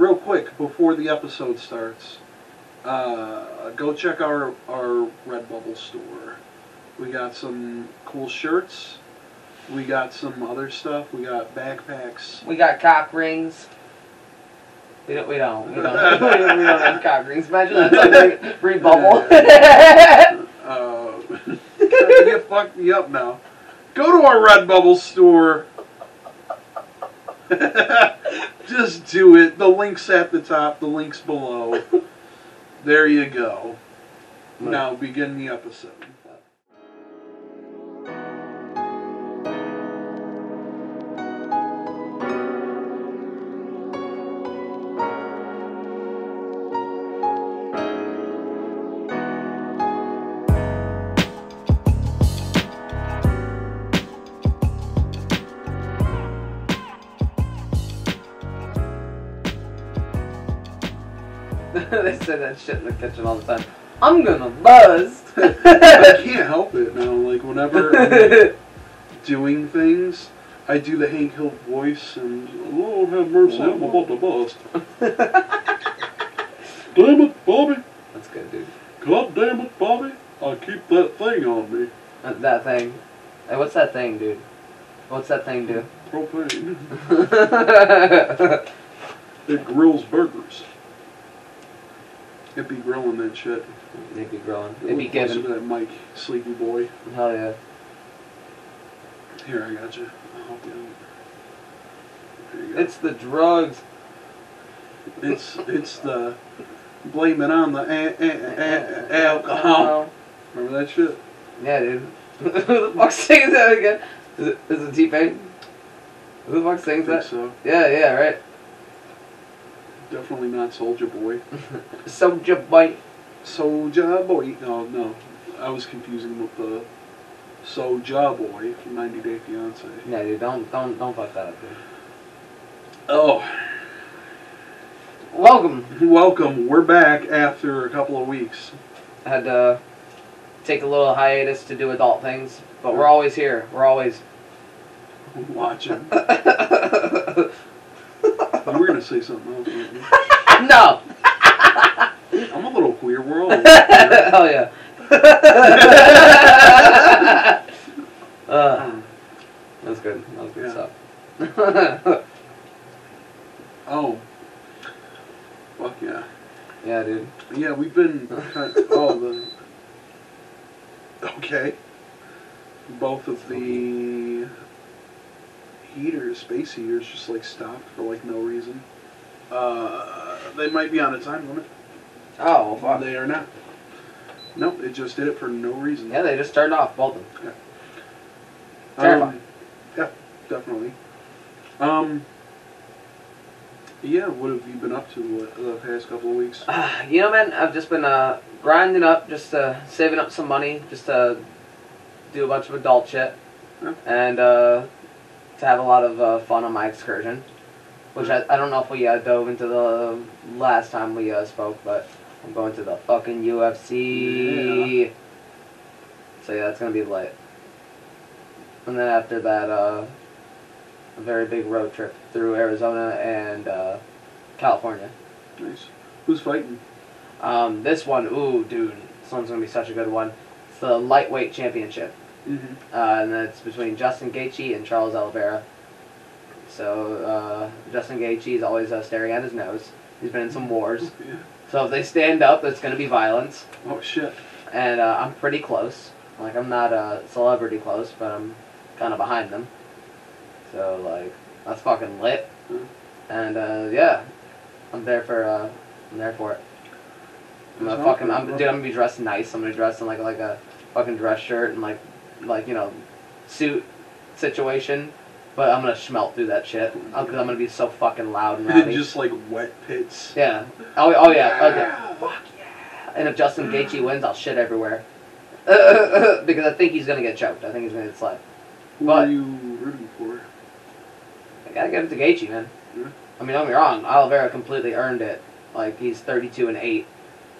real quick, before the episode starts, go check our Redbubble store. We got some cool shirts. We got some other stuff. We got backpacks. We got cock rings. We don't have cock rings. Imagine that's like Redbubble. You fucked me up now. Go to our Redbubble store. Just do it. The link's at the top. The link's below. There you go. Right. Now begin the episode. They say that shit in the kitchen all the time. I'm gonna buzz. I can't help it now. Like, whenever I'm doing things, I do the Hank Hill voice and, Lord have mercy, I'm about to buzz. Damn it, Bobby. That's good, dude. God damn it, Bobby. I keep that thing on me. That thing. Hey, what's that thing, dude? What's that thing do? Propane. It grills burgers. It'd be growing that shit. It'd be growing. It'd be giving. That Mike, sleepy boy. Hell yeah. Here, I got you. I'll help you out. There you go. It's the drugs. It's the blame it on the alcohol. Remember that shit? Yeah, dude. Who the fuck sings that again? Is it T-Pain? Who the fuck sings that? I think so. Yeah, right. Definitely not Soulja Boy. Soulja Boy. Soulja Boy. No. I was confusing him with the Soulja Boy from 90 Day Fiance. Yeah, dude, don't fuck that up, dude. Oh. Welcome. We're back after a couple of weeks. I had to take a little hiatus to do adult things, but we're always here. We're always watching. You were going to say something else, weren't you? No! I'm a little queer. We're all a little queer. Hell yeah. That was good. That was good stuff. Oh. Fuck yeah. Yeah, dude. Yeah, we've been kind of... Okay. Both of the... space heaters just like stopped for like no reason. They might be on a time limit. Oh, well, fuck. They are not. Nope, it just did it for no reason. Yeah, they just turned off both of them. Yeah. Terrifying. Yeah, definitely. Yeah, what have you been up to the past couple of weeks? You know, man, I've just been grinding up, just saving up some money, just to do a bunch of adult shit. Yeah. And to have a lot of fun on my excursion, which I don't know if we dove into the last time we spoke, but I'm going to the fucking UFC. Yeah. So yeah, that's gonna be lit. And then after that, a very big road trip through Arizona and California. Nice. Who's fighting? This one, ooh, dude, this one's gonna be such a good one. It's the lightweight championship. Mm-hmm. And that's between Justin Gaethje and Charles Oliveira. So, Justin Gaethje is always staring at his nose. He's been in some wars. Yeah. So if they stand up, that's going to be violence. Oh, shit. And I'm pretty close. Like, I'm not a celebrity close, but I'm kind of behind them. So, like, that's fucking lit. Mm-hmm. And, yeah, I'm there for it. I'm going to be dressed nice. I'm going to dress in, like a fucking dress shirt and, like, you know, suit situation, but I'm gonna schmelt through that shit, because I'm gonna be so fucking loud and rowdy. Just, like, wet pits. Yeah. Oh yeah. Okay. Fuck yeah. And if Justin Gaethje wins, I'll shit everywhere. Because I think he's gonna get choked. I think he's gonna get slapped. Who are you rooting for? I gotta give it to Gaethje, man. Yeah. I mean, don't be wrong. Oliveira completely earned it. Like, he's 32-8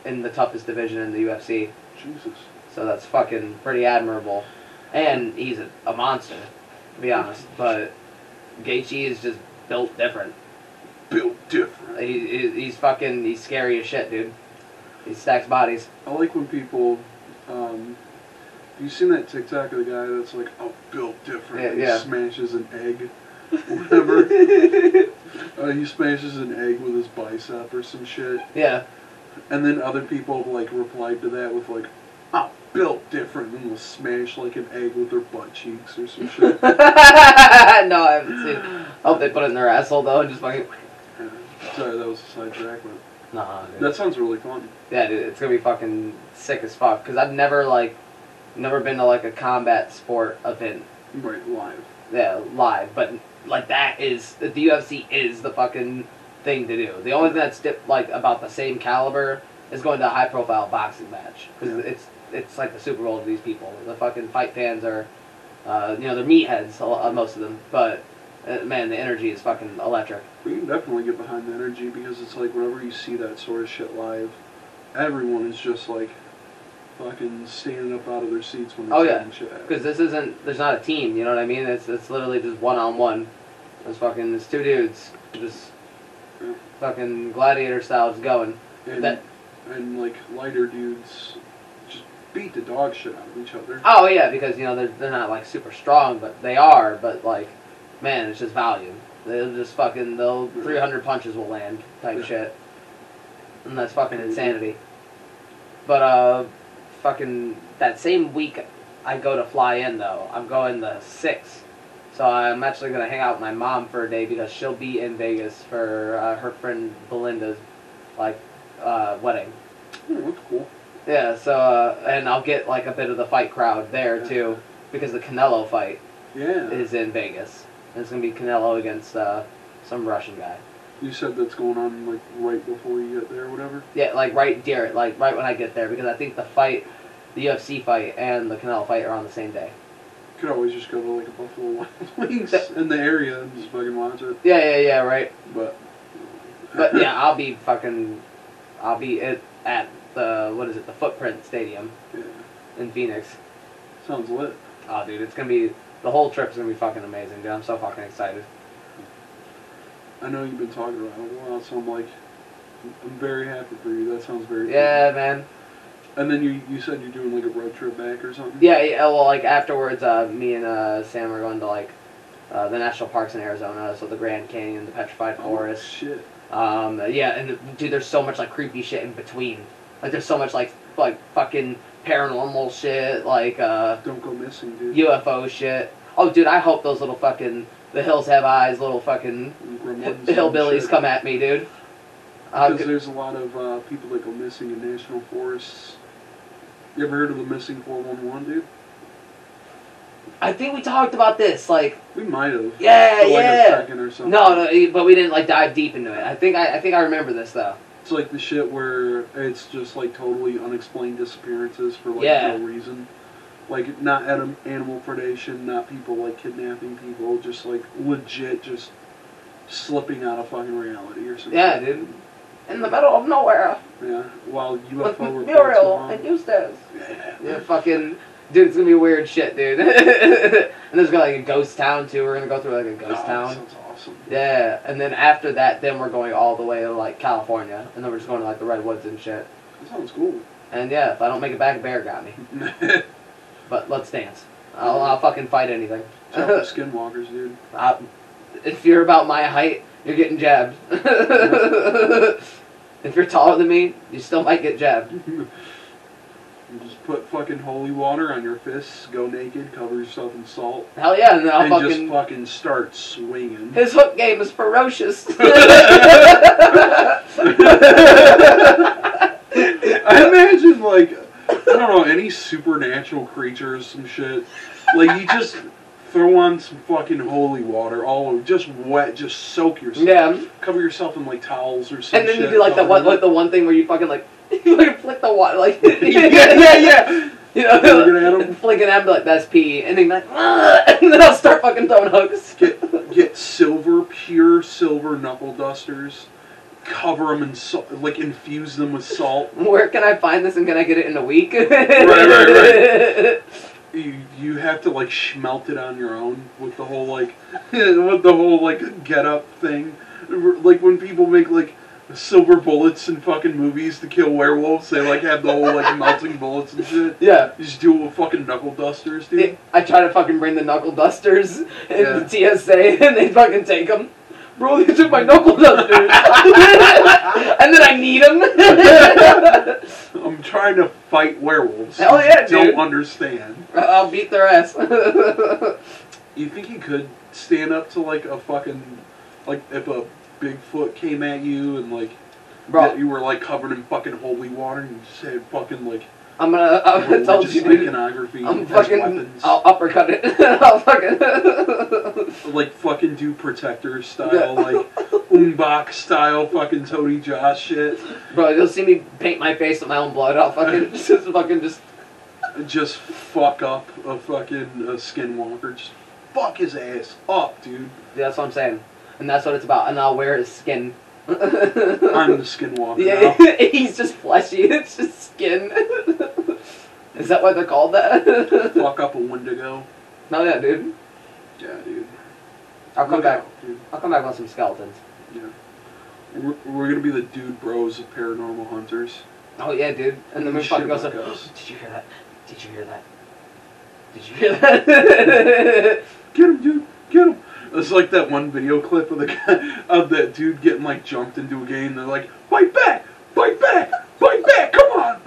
in the toughest division in the UFC. Jesus. So that's fucking pretty admirable. And he's a monster, to be honest. But Gaethje is just built different. built different. He's scary as shit, dude. He stacks bodies. I like when people, you've seen that TikTok of the guy that's like, oh, built different. Yeah, He smashes an egg, whatever. He smashes an egg with his bicep or some shit. Yeah. And then other people like replied to that with like, oh, built different, and will smash like an egg with their butt cheeks or some shit. No, I haven't seen. I hope they put it in their asshole though and just fucking. Yeah. Sorry, that was a sidetrack, but. Nah, dude. That sounds really fun. Yeah, dude, it's gonna be fucking sick as fuck. Cause I've never been to like a combat sport event. Right, live. Yeah, live. But like that is the UFC is the fucking thing to do. The only thing that's about the same caliber is going to a high profile boxing match. Cause it's like the Super Bowl to these people. The fucking fight fans are, they're meatheads. Most of them, but. Man, the energy is fucking electric. We can definitely get behind the energy because it's like whenever you see that sort of shit live, everyone is just like fucking standing up out of their seats when they're seeing shit happen. Because there's not a team, you know what I mean? It's literally just one-on-one. It's two dudes just fucking gladiator style just going. And like lighter dudes just beat the dog shit out of each other. Oh yeah, because they're not like super strong, but they are, but like. Man, it's just volume. They'll just fucking, 300 punches will land type shit. And that's fucking insanity. But, fucking, that same week I go to fly in, though. I'm going the 6th. So I'm actually going to hang out with my mom for a day because she'll be in Vegas for her friend Belinda's, wedding. Oh, that's cool. Yeah, so, and I'll get, a bit of the fight crowd there, too, because the Canelo fight is in Vegas. And it's going to be Canelo against some Russian guy. You said that's going on, right before you get there or whatever? Yeah, right near it, right when I get there. Because I think the UFC fight and the Canelo fight are on the same day. You could always just go to, a Buffalo Wild Wings in the area and just fucking watch it. Yeah, right. But, yeah, I'll be at the Footprint Stadium in Phoenix. Sounds lit. Oh, dude, it's going to be... The whole trip's going to be fucking amazing, dude. I'm so fucking excited. I know you've been talking about it a while, so I'm very happy for you. That sounds very cool. Man. And then you said you're doing, a road trip back or something? Yeah, well, afterwards, me and Sam are going to, the national parks in Arizona, so the Grand Canyon, the Petrified Forest. Oh, shit. Yeah, and, dude, there's so much, creepy shit in between. There's so much, fucking... paranormal shit, Don't go missing, dude. UFO shit. Oh, dude, I hope those little fucking... The Hills Have Eyes little fucking... hillbillies come at me, dude. Because there's a lot of people that go missing in national forests. You ever heard of the Missing 411, dude? I think we talked about this, We might have. Yeah, a second or something. No, but we didn't, dive deep into it. I think I remember this, though. It's the shit where it's just totally unexplained disappearances for no reason. Not animal predation, not people kidnapping people, just legit just slipping out of fucking reality or something. Yeah, dude. In the middle of nowhere. Yeah, while UFO reports Muriel and Eustace. Yeah, fucking... Dude, it's gonna be weird shit, dude. And there's gonna a ghost town, too. We're gonna go through, a ghost town. Sounds awesome. Yeah, and then after that, then we're going all the way to, California. And then we're just going to, the Redwoods and shit. That sounds cool. And, yeah, if I don't make it back, a bear got me. But let's dance. I'll fucking fight anything. Skinwalkers, dude. If you're about my height, you're getting jabbed. If you're taller than me, you still might get jabbed. You just put fucking holy water on your fists, go naked, cover yourself in salt. Hell yeah, and then just fucking start swinging. His hook game is ferocious. I imagine, I don't know, any supernatural creature or some shit. You just throw on some fucking holy water, all over, just wet, just soak yourself. Yeah. Cover yourself in, towels or some shit. And then you do, the one thing where you fucking, you flick the water, yeah. You know, flicking at him, that's pee, and then and then I'll start fucking throwing hooks. Get pure silver knuckle dusters, cover them in salt, infuse them with salt. Where can I find this, and can I get it in a week? Right. You have to, smelt it on your own with the whole, get up thing. like when people make like silver bullets in fucking movies to kill werewolves, they like have the whole like melting bullets and shit. Yeah. You just do it with fucking knuckle dusters, dude. I try to fucking bring the knuckle dusters in the TSA and they fucking take them. Bro, they took my knuckle dusters. And then I need them. I'm trying to fight werewolves. Hell yeah, dude. Don't understand. I'll beat their ass. You think you could stand up to like a fucking, like if a Bigfoot came at you and like, bro, you were like covered in fucking holy water and you just had fucking like, I'm gonna tell you, iconography. I'm fucking, weapons. I'll uppercut it. I'll fucking, like fucking do protector style, yeah. Like Umbach style fucking Tony Josh shit. Bro, you'll see me paint my face with my own blood. I'll fucking just fuck up a fucking skinwalker. Just fuck his ass up, dude. Yeah, that's what I'm saying. And that's what it's about. And I'll wear his skin. I'm the skinwalker. Yeah, now. He's just fleshy. It's just skin. Is that why they're called that? Fuck up a Wendigo. No, yeah, dude. Yeah, dude. I'll come back. I'll come back on some skeletons. Yeah. We're gonna be the dude bros of paranormal hunters. Oh yeah, dude. And then we fucking goes like, did you hear that? Did you hear that? Did you hear that? Get him, dude. Get him. It's like that one video clip of the guy, of that dude getting like jumped into a game. They're like, fight back, fight back, fight back, come on!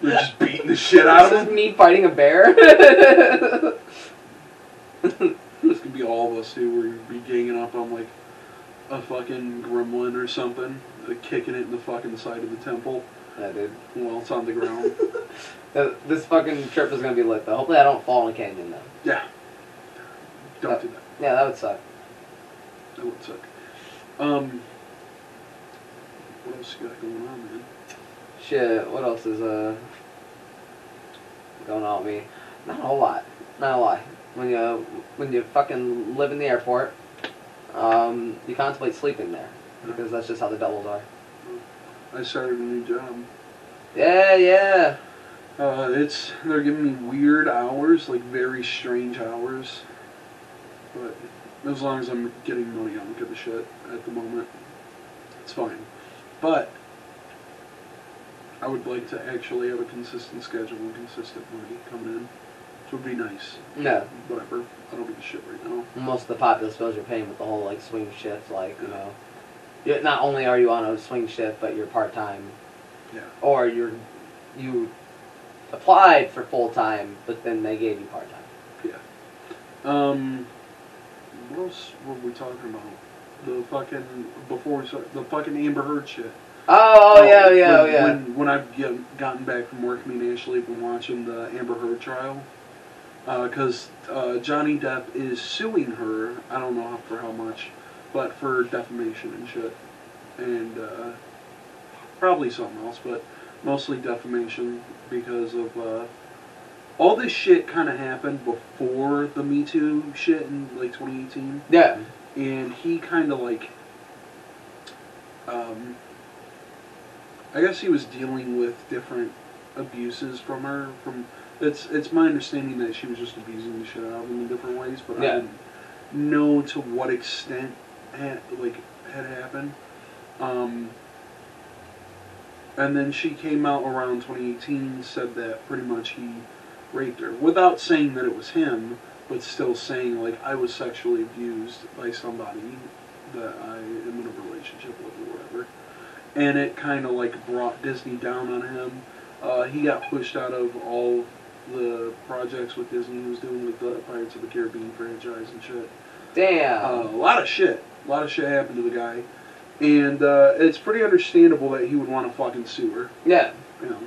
They're just beating the shit out of him. This is me fighting a bear. This could be all of us who were be ganging up on like a fucking gremlin or something, kicking it in the fucking side of the temple. Yeah, dude. While it's on the ground. This fucking trip is gonna be lit though. Hopefully, I don't fall in a canyon though. Yeah. Don't do that. Yeah, that would suck. That would suck. What else you got going on, man? Shit, what else is going on with me? Not a whole lot. Not a lot. When you fucking live in the airport, you contemplate sleeping there because that's just how the doubles are. I started a new job. Yeah, yeah. They're giving me weird hours, like very strange hours. But as long as I'm getting money, I don't give a shit at the moment. It's fine. But I would like to actually have a consistent schedule and consistent money coming in. Which would be nice. Yeah. Whatever. I don't give a shit right now. Most of the populous bills you're paying with the whole like swing shift, like, you know. Not only are you on a swing shift, but you're part-time. Yeah. Or you applied for full-time, but then they gave you part-time. Yeah. What else were we talking about? The fucking, before we started, the fucking Amber Heard shit. Oh, yeah. When I've gotten back from work, me and Ashley have been watching the Amber Heard trial. Because Johnny Depp is suing her, I don't know for how much, but for defamation and shit. And probably something else, but mostly defamation because of... all this shit kind of happened before the Me Too shit in, like, 2018. Yeah. And he kind of, like, I guess he was dealing with different abuses from her. It's my understanding that she was just abusing the shit out of him in different ways, but I didn't know to what extent had happened. And then she came out around 2018, said that pretty much he... raped her, without saying that it was him, but still saying, like, I was sexually abused by somebody that I am in a relationship with or whatever. And it kind of, like, brought Disney down on him. He got pushed out of all the projects with Disney. He was doing with the Pirates of the Caribbean franchise and shit. Damn! A lot of shit. A lot of shit happened to the guy. And it's pretty understandable that he would want to fucking sue her. Yeah. You know,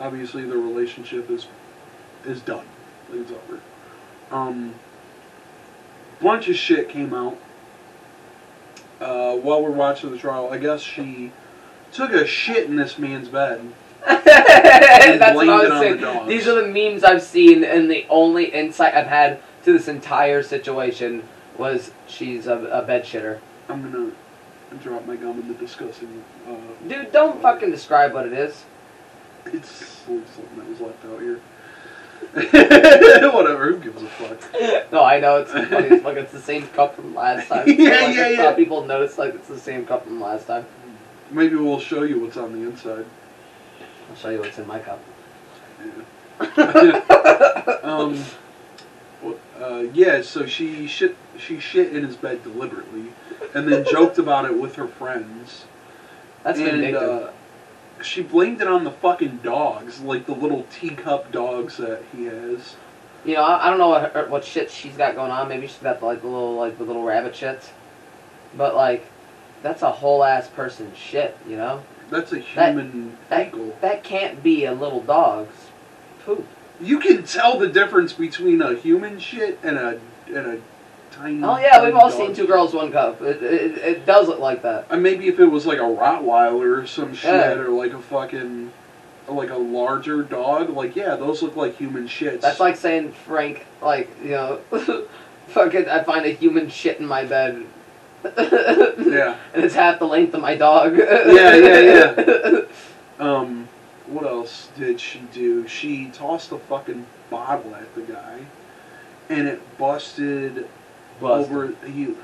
obviously their relationship is done. It's over. Bunch of shit came out. While we're watching the trial, I guess she took a shit in this man's bed. And that's blamed what I was saying. The These are the memes I've seen, and the only insight I've had to this entire situation was she's a bed shitter. I'm gonna drop my gum into discussing. Dude, don't fucking describe what it is. It's something that was left out here. Whatever, who gives a fuck? No, I know, it's funny as fuck. It's the same cup from last time. Yeah. People notice, like, it's the same cup from last time. Maybe we'll show you what's on the inside. I'll show you what's in my cup. Yeah. Yeah, so she shit in his bed deliberately, and then joked about it with her friends. That's vindictive. She blamed it on the fucking dogs, like the little teacup dogs that he has. You know, I don't know what shit she's got going on. Maybe she's got the little rabbit shits, but like, that's a whole ass person shit. You know, that's a human ankle. That can't be a little dog's poop. You can tell the difference between a human shit and a tiny. Oh yeah, tiny we've all seen Two Girls, One Cup. It does look like that. And maybe if it was like a Rottweiler or some shit, or like a fucking, like a larger dog, like yeah, those look like human shits. That's like saying Frank, like you know, fucking, I find a human shit in my bed. Yeah. And it's half the length of my dog. Yeah. What else did she do? She tossed a fucking bottle at the guy, and it busted. Over you.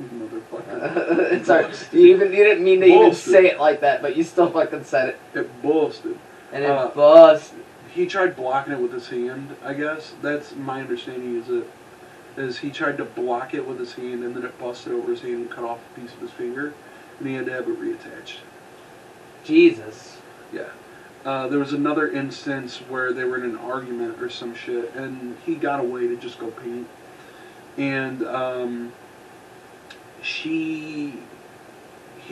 Motherfucker. It's sorry, you didn't mean to even say it like that, but you still fucking said it. It busted. And it busted. He tried blocking it with his hand, I guess. That's my understanding is he tried to block it with his hand, and then it busted over his hand and cut off a piece of his finger, and he had to have it reattached. Jesus. Yeah. There was another instance where they were in an argument or some shit, and he got away to just go paint. And he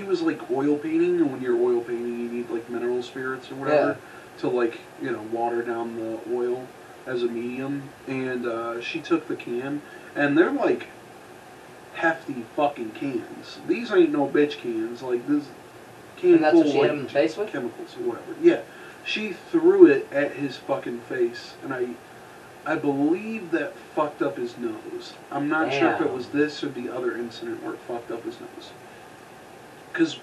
was like oil painting, and when you're oil painting, you need like mineral spirits or whatever to like you know water down the oil as a medium. And she took the can, and they're like hefty fucking cans. These ain't no bitch cans. Like this can. And that's what she hit him in the face with? Chemicals or whatever. Yeah. She threw it at his fucking face, and I believe that fucked up his nose. I'm not sure if it was this or the other incident where it fucked up his nose. Because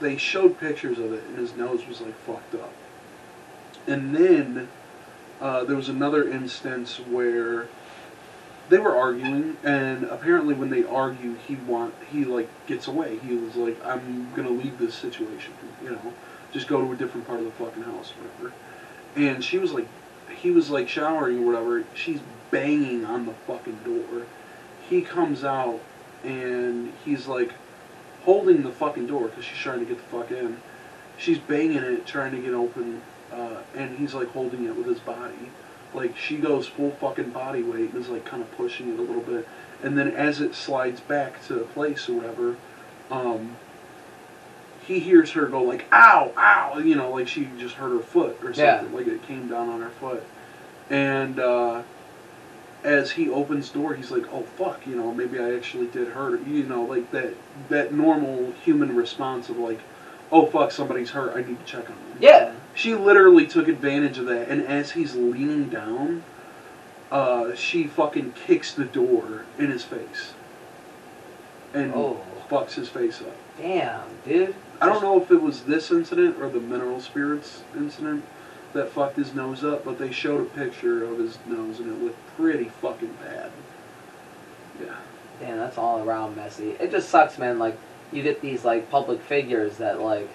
they showed pictures of it, and his nose was, like, fucked up. And then there was another instance where they were arguing, and apparently when they argue, he gets away. He was like, I'm going to leave this situation, you know, just go to a different part of the fucking house, whatever. And she was like, he was like showering or whatever. She's banging on the fucking door. He comes out, and he's like holding the fucking door because she's trying to get the fuck in. She's banging it, trying to get open, and he's like holding it with his body. Like, she goes full fucking body weight and is, like, kind of pushing it a little bit. And then as it slides back to the place or whatever, he hears her go, like, ow, ow, you know, like she just hurt her foot or something. Yeah. Like, it came down on her foot. And as he opens the door, he's like, oh, fuck, you know, maybe I actually did hurt her. You know, like, that normal human response of, like, oh, fuck, somebody's hurt, I need to check on them. Yeah. She literally took advantage of that, and as he's leaning down, she fucking kicks the door in his face. And fucks his face up. Damn, dude. I don't know if it was this incident or the mineral spirits incident that fucked his nose up, but they showed a picture of his nose, and it looked pretty fucking bad. Yeah. Damn, that's all around messy. It just sucks, man, like, you get these, like, public figures that, like,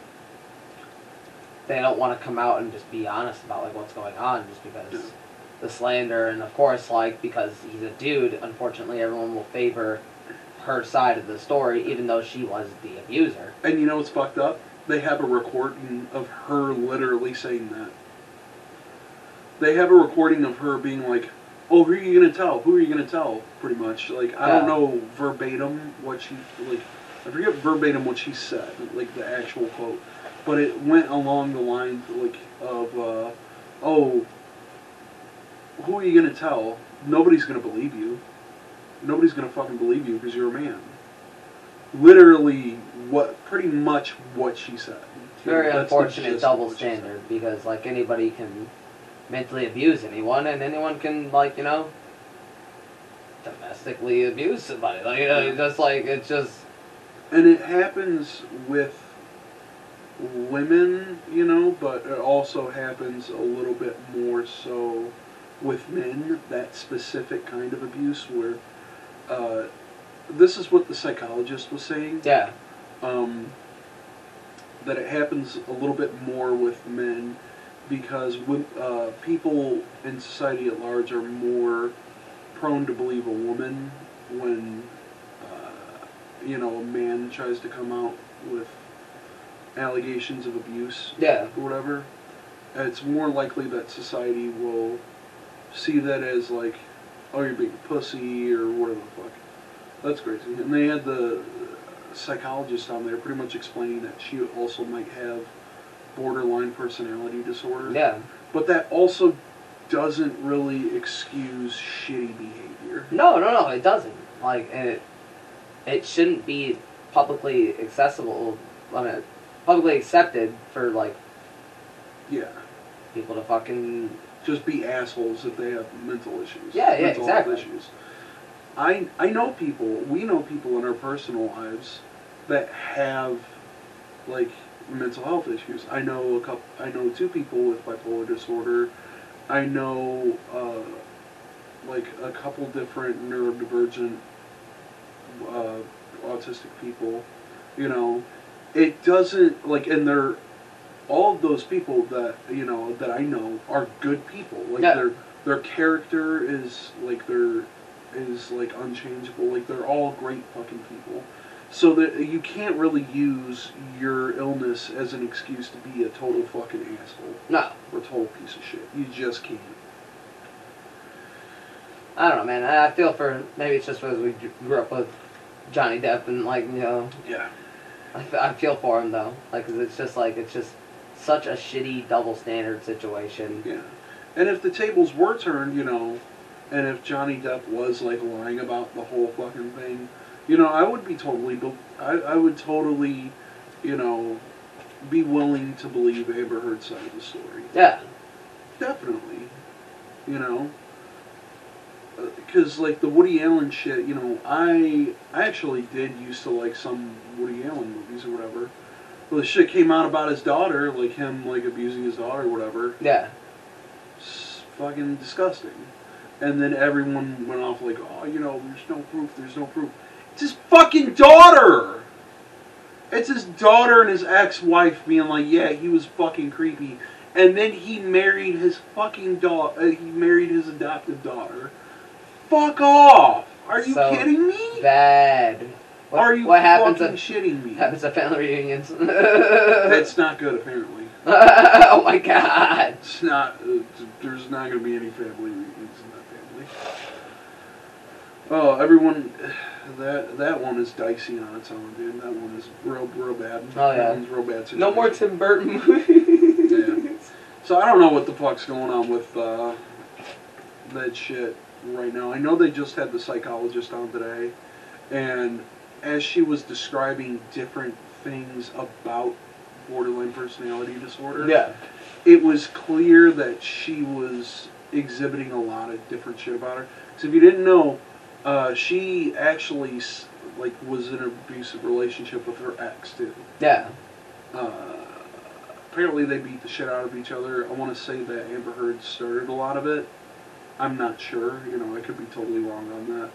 they don't want to come out and just be honest about, like, what's going on just because the slander. And, of course, like, because he's a dude, unfortunately, everyone will favor her side of the story, even though she was the abuser. And you know what's fucked up? They have a recording of her literally saying that. They have a recording of her being like, oh, who are you going to tell? Who are you going to tell? Pretty much. Like, I don't know verbatim what she, like, I forget verbatim what she said, like the actual quote, but it went along the lines like of, "Oh, who are you gonna tell? Nobody's gonna believe you. Nobody's gonna fucking believe you because you're a man." Literally, pretty much what she said. Very unfortunate double standard because like anybody can mentally abuse anyone, and anyone can like you know domestically abuse somebody. Like you know, just like it's just. And it happens with women, you know, but it also happens a little bit more so with men, that specific kind of abuse where, this is what the psychologist was saying. Yeah. That it happens a little bit more with men because people in society at large are more prone to believe a woman when, you know, a man tries to come out with allegations of abuse, yeah, or whatever. It's more likely that society will see that as like, oh, you're being a pussy or whatever the fuck. That's crazy. And they had the psychologist on there pretty much explaining that she also might have borderline personality disorder. Yeah. But that also doesn't really excuse shitty behavior. No, it doesn't. Like, and it shouldn't be publicly accessible, I mean, publicly accepted for, like, yeah, people to fucking just be assholes if they have mental issues. Yeah, mental health issues. I know people, we know people in our personal lives that have, like, mental health issues. I know two people with bipolar disorder. I know, like, a couple different neurodivergent, autistic people, you know. It doesn't, like, and they're, all of those people that, you know, that I know are good people. Like, yeah, their character is, like, is unchangeable. Like, they're all great fucking people. So that you can't really use your illness as an excuse to be a total fucking asshole. No. Or a total piece of shit. You just can't. I don't know, man. I feel for, maybe it's just because we grew up with Johnny Depp and, like, you know. Yeah. I feel for him, though. Like, cause it's just, like, it's just such a shitty double standard situation. Yeah. And if the tables were turned, you know, and if Johnny Depp was, like, lying about the whole fucking thing, you know, I would be totally, I would totally, you know, be willing to believe Amber Heard's side of the story. Yeah. Definitely. You know? Because, like, the Woody Allen shit, you know, I actually did used to like some Woody Allen movies or whatever. Well, the shit came out about his daughter, like him, like, abusing his daughter or whatever. Yeah. It's fucking disgusting. And then everyone went off like, oh, you know, there's no proof, there's no proof. It's his fucking daughter! It's his daughter and his ex-wife being like, yeah, he was fucking creepy. And then he married his fucking he married his adoptive daughter. Fuck off! Are you so kidding me? Bad. Are you fucking shitting me? Happens at family reunions. That's not good, apparently. Oh my god! It's not, there's not gonna be any family reunions in that family. Oh, everyone, that one is dicey on its own, dude. That one is real bad. Oh, yeah. That one's real bad situation. No more Tim Burton movies. Yeah. So I don't know what the fuck's going on with that shit right now. I know they just had the psychologist on today, and as she was describing different things about borderline personality disorder, yeah, it was clear that she was exhibiting a lot of different shit about her. So if you didn't know, she actually, like, was in an abusive relationship with her ex, too. Yeah. Apparently they beat the shit out of each other. I want to say that Amber Heard started a lot of it. I'm not sure. You know, I could be totally wrong on that.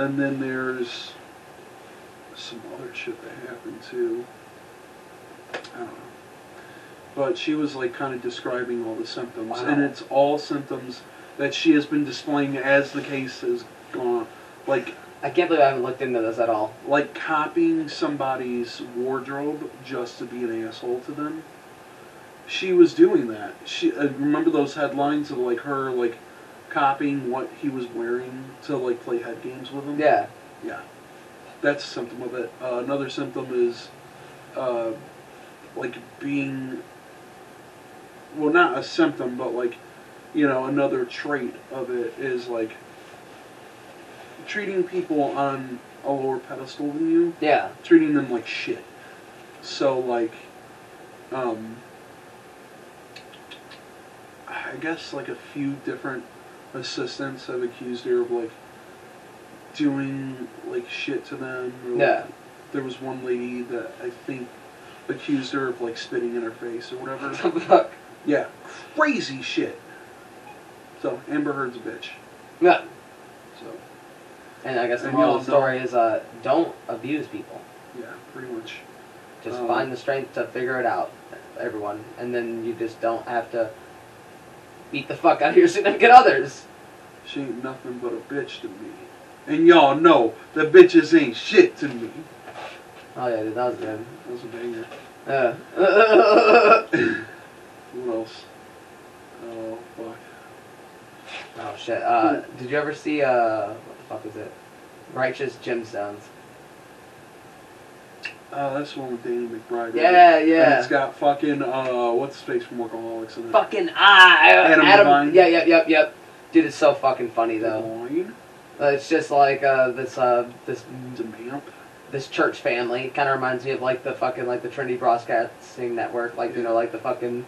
And then there's some other shit that happened, too. I don't know. But she was, like, kind of describing all the symptoms. Wow. And it's all symptoms that she has been displaying as the case is gone. Like, I can't believe I haven't looked into this at all. Like, copying somebody's wardrobe just to be an asshole to them. She was doing that. She remember those headlines of, like, her, like, copying what he was wearing to, like, play head games with him. Yeah. Yeah. That's a symptom of it. Another symptom is, like, being, well, not a symptom, but, like, you know, another trait of it is, like, treating people on a lower pedestal than you. Yeah. Treating them like shit. So, like, I guess, like, a few different assistants have accused her of, like, doing, like, shit to them. Or, yeah. Like, there was one lady that I think accused her of like spitting in her face or whatever. Yeah, crazy shit. So Amber Heard's a bitch. Yeah. So. And I guess the moral of the story is don't abuse people. Yeah, pretty much. Just find the strength to figure it out, everyone, and then you just don't have to beat the fuck out of your significant others. She ain't nothing but a bitch to me, and y'all know the bitches ain't shit to me. Oh yeah, dude, that was good. That was a banger. What else? Oh fuck. Oh shit. Did you ever see what the fuck was it? Righteous Gemstones. Oh, that's the one with Danny McBride. Yeah, right? Yeah. And it's got fucking, what's the face from Workaholics in it? Fucking, Adam Devine. Yeah, yep. Dude, it's so fucking funny, though. Devine? It's just like, this church family. Kind of reminds me of, like, the fucking, like, the Trinity Broadcasting Network. Like, yeah. You know, like, the fucking,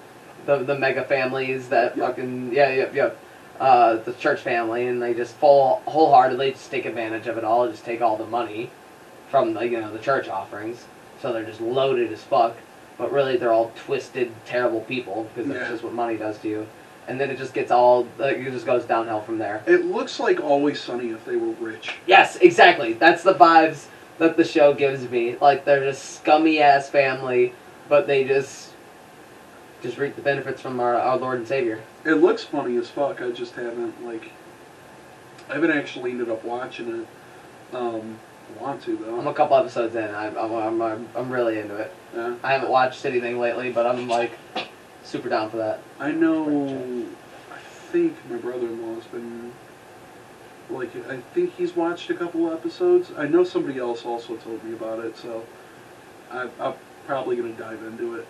the mega families that fucking, the church family. And they just wholeheartedly just take advantage of it all. Just take all the money from the, you know, the church offerings, so they're just loaded as fuck, but really they're all twisted, terrible people, because that's just what money does to you. And then it just gets all, it just goes downhill from there. It looks like Always Sunny if they were rich. Yes, exactly. That's the vibes that the show gives me. Like, they're just scummy-ass family, but they just reap the benefits from our Lord and Savior. It looks funny as fuck. I just haven't, like, I haven't actually ended up watching it. Want to though. I'm a couple episodes in. I'm really into it. Yeah. I haven't watched anything lately, but I'm like super down for that. I know. I think my brother-in-law's been like, I think he's watched a couple episodes. I know somebody else also told me about it, so I'm probably gonna dive into it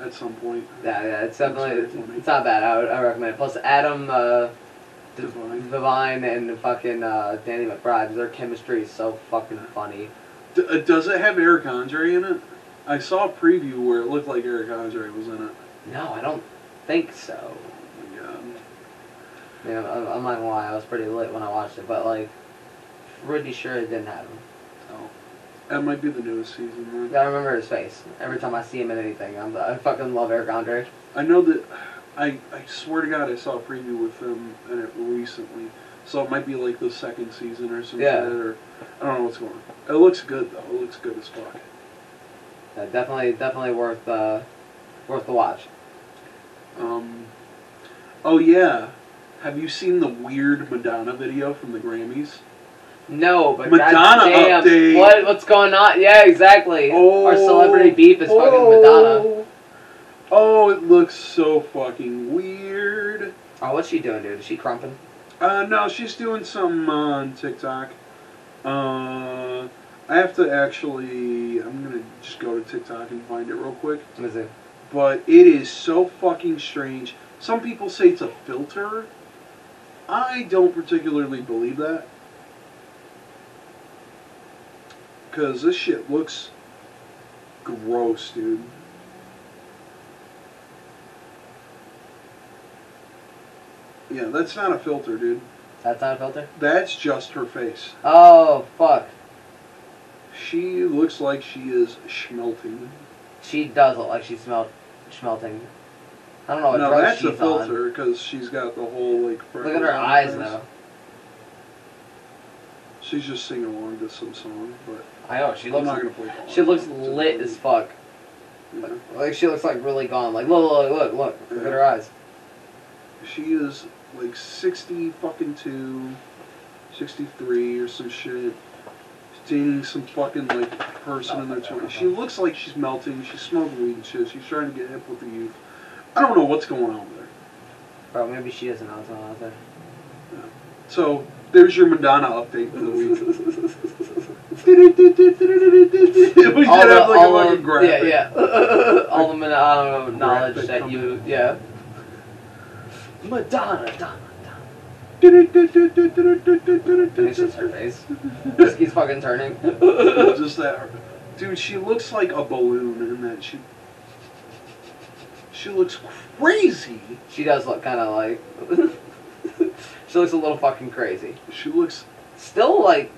at some point. Yeah, it's definitely it's not bad. I recommend it. Plus Adam. Devine and fucking Danny McBride, their chemistry is so fucking funny. Does it have Eric Andre in it? I saw a preview where it looked like Eric Andre was in it. No, I don't think so. Oh my god. Yeah, I'm not gonna lie, I was pretty lit when I watched it, but like, pretty sure it didn't have him. Oh. That might be the newest season, right? Yeah, I remember his face. Every time I see him in anything, I fucking love Eric Andre. I know that. I swear to God, I saw a preview with them in it recently, so it might be like the second season or something. Yeah. Or I don't know what's going on. It looks good though. It looks good as fuck. Yeah, definitely worth the watch. Oh yeah, have you seen the weird Madonna video from the Grammys? No, but Madonna goddamn, update. What's going on? Yeah, exactly. Oh, our celebrity beef is fucking Madonna. Oh, it looks so fucking weird. Oh, what's she doing, dude? Is she crumping? No, she's doing some on TikTok. I have to actually, I'm gonna just go to TikTok and find it real quick. What is it? But it is so fucking strange. Some people say it's a filter. I don't particularly believe that, because this shit looks gross, dude. Yeah, that's not a filter, dude. That's not a filter? That's just her face. Oh, fuck. She looks like she is schmelting. She does look like she's schmelting. I don't know what drug she's on. No, that's a filter, because she's got the whole, like... Look at her eyes, though. She's just singing along to some song, but... I know, she looks... I'm not going to play along. She looks lit as fuck. Yeah. Like, she looks, like, really gone. Like, look. Yeah. Look at her eyes. She is... like 60 fucking 2, 63 or some shit. She's dating some fucking like person in their 20s. She looks like she's melting. She's smoking weed and shit. She's trying to get hip with the youth. I don't know what's going on there. Bro, maybe she doesn't know what's going on there. Yeah. So there's your Madonna update for the week. We all should have like a fucking graphic. Yeah. All the Madonna knowledge that you out. Yeah. Madonna. It's just her face. Just keeps fucking turning. Just that. Dude, she looks like a balloon in that she looks crazy. She does look kind of like... She looks a little fucking crazy. She looks... Still, like,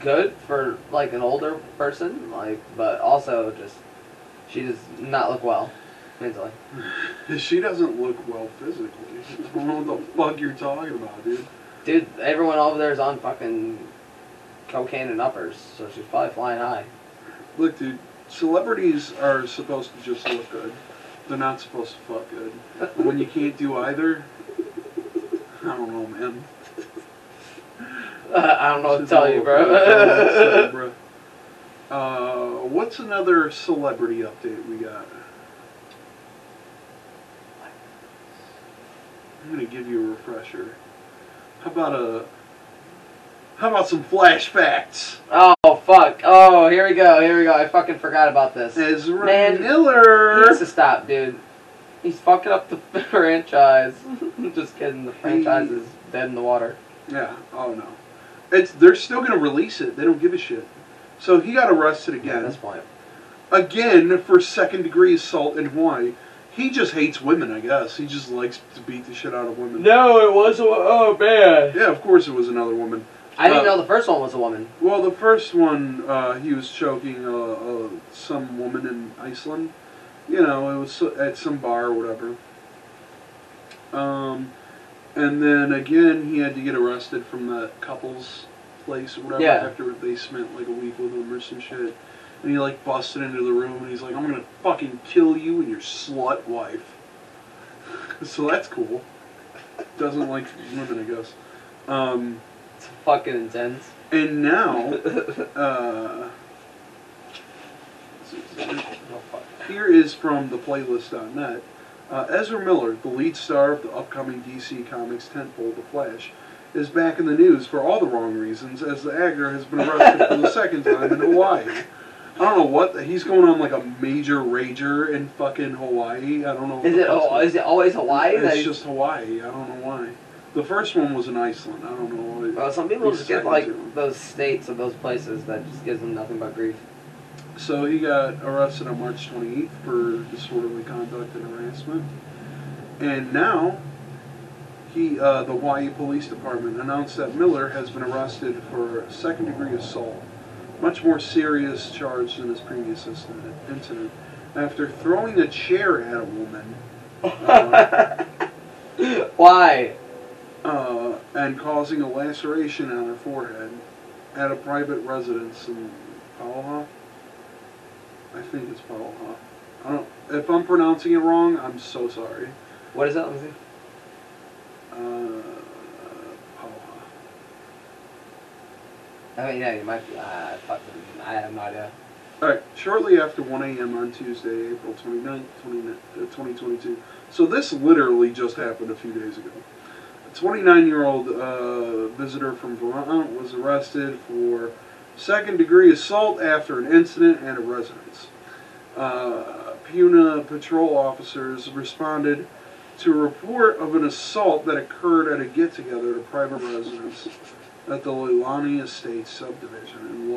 good for, like, an older person, like, but also just... She does not look well mentally. She doesn't look well physically. I don't know what the fuck you're talking about, dude. Dude, everyone over there is on fucking cocaine and uppers, so she's probably flying high. Look, dude, celebrities are supposed to just look good. They're not supposed to fuck good. When you can't do either, I don't know, man. I don't know what to tell you, bro. What's another celebrity update we got? I'm gonna give you a refresher. How about some flashbacks? Oh fuck! Oh, here we go. Here we go. I fucking forgot about this. Ezra Miller needs to stop, dude. He's fucking up the franchise. Just kidding. The franchise is dead in the water. Yeah. Oh no. They're still gonna release it. They don't give a shit. So he got arrested again. Yeah, at this point. Again for second-degree assault in Hawaii. He just hates women, I guess. He just likes to beat the shit out of women. No, it was a... Oh, man. Yeah, of course it was another woman. I didn't know the first one was a woman. Well, the first one, he was choking some woman in Iceland. You know, it was at some bar or whatever. And then, again, he had to get arrested from the couple's place or whatever. Yeah. After they spent, like, a week with him or some shit. And he, like, busted into the room, and he's like, I'm going to fucking kill you and your slut wife. So that's cool. Doesn't like women, I guess. It's fucking intense. And now, here is from the playlist.net. Ezra Miller, the lead star of the upcoming DC Comics tentpole, The Flash, is back in the news for all the wrong reasons, as the actor has been arrested for the second time in Hawaii. I don't know what he's going on, like a major rager in fucking Hawaii. I don't know. Is it always Hawaii? It's just Hawaii. I don't know why. The first one was in Iceland. I don't know why. Well, some people just get like those states or those places that just gives them nothing but grief. So he got arrested on March 28th for disorderly conduct and harassment, and now he, the Hawaii Police Department announced that Miller has been arrested for second-degree assault. Much more serious charge than his previous incident, after throwing a chair at a woman. Why? And causing a laceration on her forehead at a private residence in Palo Alto. I think it's Palo Alto. I don't. If I'm pronouncing it wrong, I'm so sorry. What is that? Let me see. I mean, yeah, you might. I have no idea. All right. Shortly after 1 a.m. on Tuesday, April 29th, 2022. So this literally just happened a few days ago. A 29-year-old visitor from Vermont was arrested for second-degree assault after an incident at a residence. Puna patrol officers responded to a report of an assault that occurred at a get-together at a private residence at the Leilani Estate subdivision in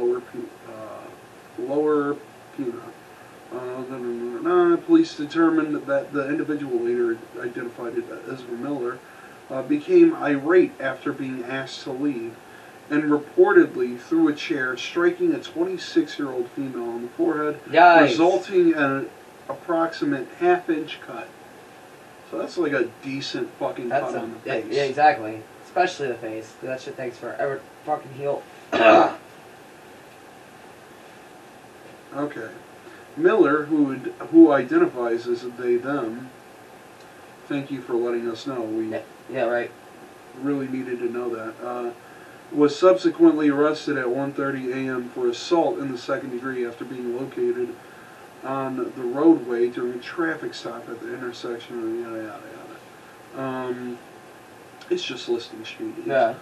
Lower Puna. Police determined that the individual later identified as Ezra Miller became irate after being asked to leave and reportedly threw a chair, striking a 26-year-old female on the forehead, nice, resulting in an approximate half-inch cut. So that's like a decent fucking cut on the face. Yeah, exactly. Especially the face. That shit takes forever to fucking heal. Okay. Miller, who identifies as they, them, thank you for letting us know. We yeah, right. Really needed to know that. Was subsequently arrested at 1:30 a.m. for assault in the second degree after being located on the roadway during a traffic stop at the intersection of yada, yada, yada. It's just listing street. Yeah.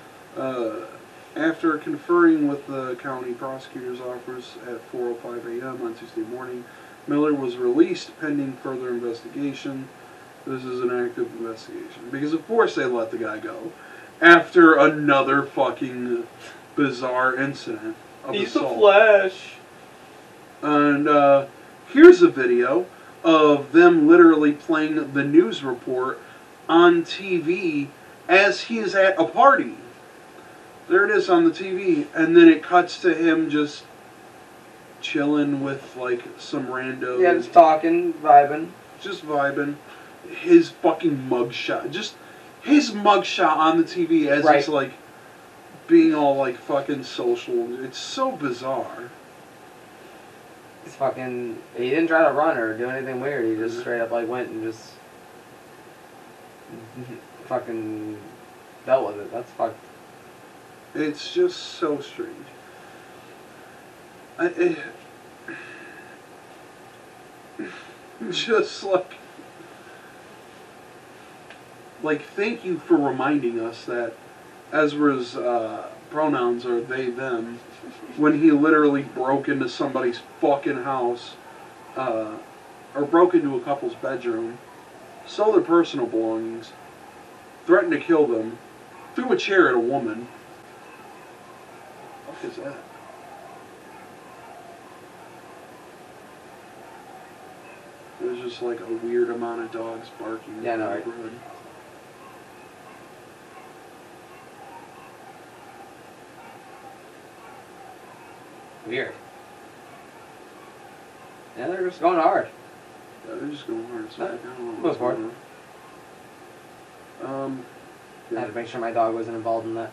After conferring with the county prosecutor's office at 4:05 a.m. on Tuesday morning, Miller was released pending further investigation. This is an active investigation. Because, of course, they let the guy go. After another fucking bizarre incident of He's assault. He's the Flash. And here's a video of them literally playing the news report on TV as he is at a party. There it is on the TV, and then it cuts to him just chilling with like some rando. Yeah, just talking, vibing. Just vibing. His fucking mugshot. Just his mugshot on the TV as he's like being all like fucking social. It's so bizarre. It's fucking. He didn't try to run or do anything weird. He just straight up like went and just fucking dealt with it. That's fucked. It's just so strange. Just like. Like, thank you for reminding us that Ezra's pronouns are they, them, when he literally broke into somebody's fucking house, or broke into a couple's bedroom, stole their personal belongings, threatened to kill them, threw a chair at a woman. What the fuck is that? There's just like a weird amount of dogs barking. Yeah, no, right. Weird. Yeah, they're just going hard. Yeah, they're just going hard. So most part. Yeah. I had to make sure my dog wasn't involved in that.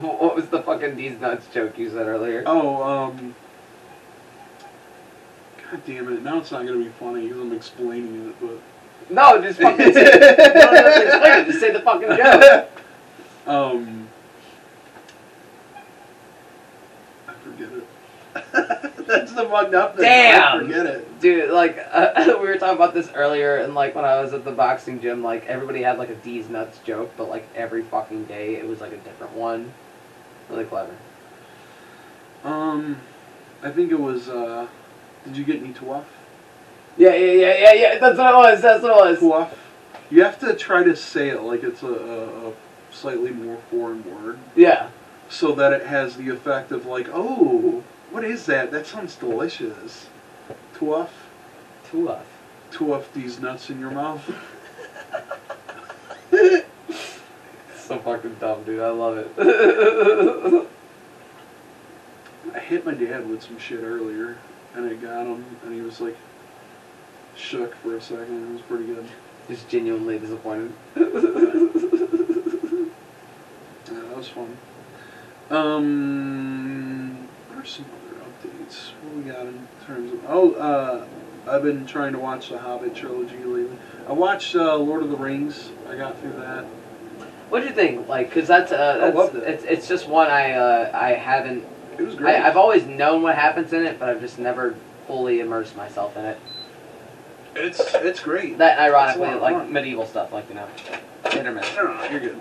What was the fucking These Nuts joke you said earlier? Oh, God damn it. Now it's not going to be funny because I'm explaining it, but... No, just fucking say it. No, no, explain it. Just say the fucking joke. I forget it. That's the fucked up thing. Damn! I forget it. Dude, like, we were talking about this earlier, and, like, when I was at the boxing gym, like, everybody had, like, a D's Nuts joke, but, like, every fucking day it was, like, a different one. Really clever. I think it was, did you get any twuff? Yeah, that's what it was. Twuff. You have to try to say it like it's a slightly more foreign word. Yeah. So that it has the effect of like, oh, what is that? That sounds delicious. Twuff. Twuff. Twuff these nuts in your mouth. So fucking dumb, dude. I love it. I hit my dad with some shit earlier, and I got him, and he was like shook for a second. It was pretty good. Just genuinely disappointed. Yeah, that was fun. What are some other updates? What we got in terms of... Oh, I've been trying to watch the Hobbit trilogy lately. I watched Lord of the Rings. I got through that. What do you think? Like, because that's I loved it. It's just one I haven't... It was great. I've always known what happens in it, but I've just never fully immersed myself in it. It's great. That ironically, like fun. Medieval stuff, like, you know, intermittent. No, you're good.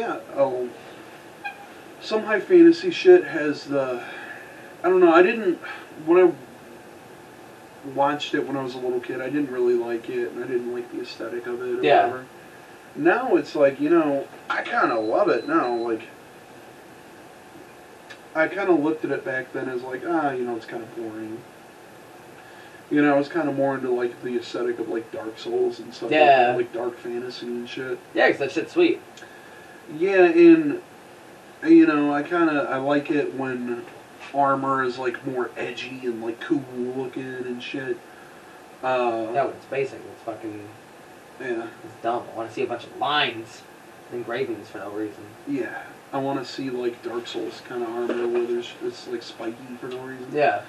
Yeah. Oh, some high fantasy shit has the. I don't know. I didn't when I watched it when I was a little kid. I didn't really like it, and I didn't like the aesthetic of it or whatever. Now it's like, you know, I kind of love it now. Like, I kind of looked at it back then as like, you know, it's kind of boring. You know, I was kind of more into, like, the aesthetic of, like, Dark Souls and stuff. Yeah. Like, dark fantasy and shit. Yeah, because that shit's sweet. Yeah, and, you know, I like it when armor is, like, more edgy and, like, cool looking and shit. No, it's basic. It's fucking... Yeah. It's dumb. I want to see a bunch of lines and engravings for no reason. Yeah. I want to see, like, Dark Souls kind of armor where it's, like, spiky for no reason. Yeah.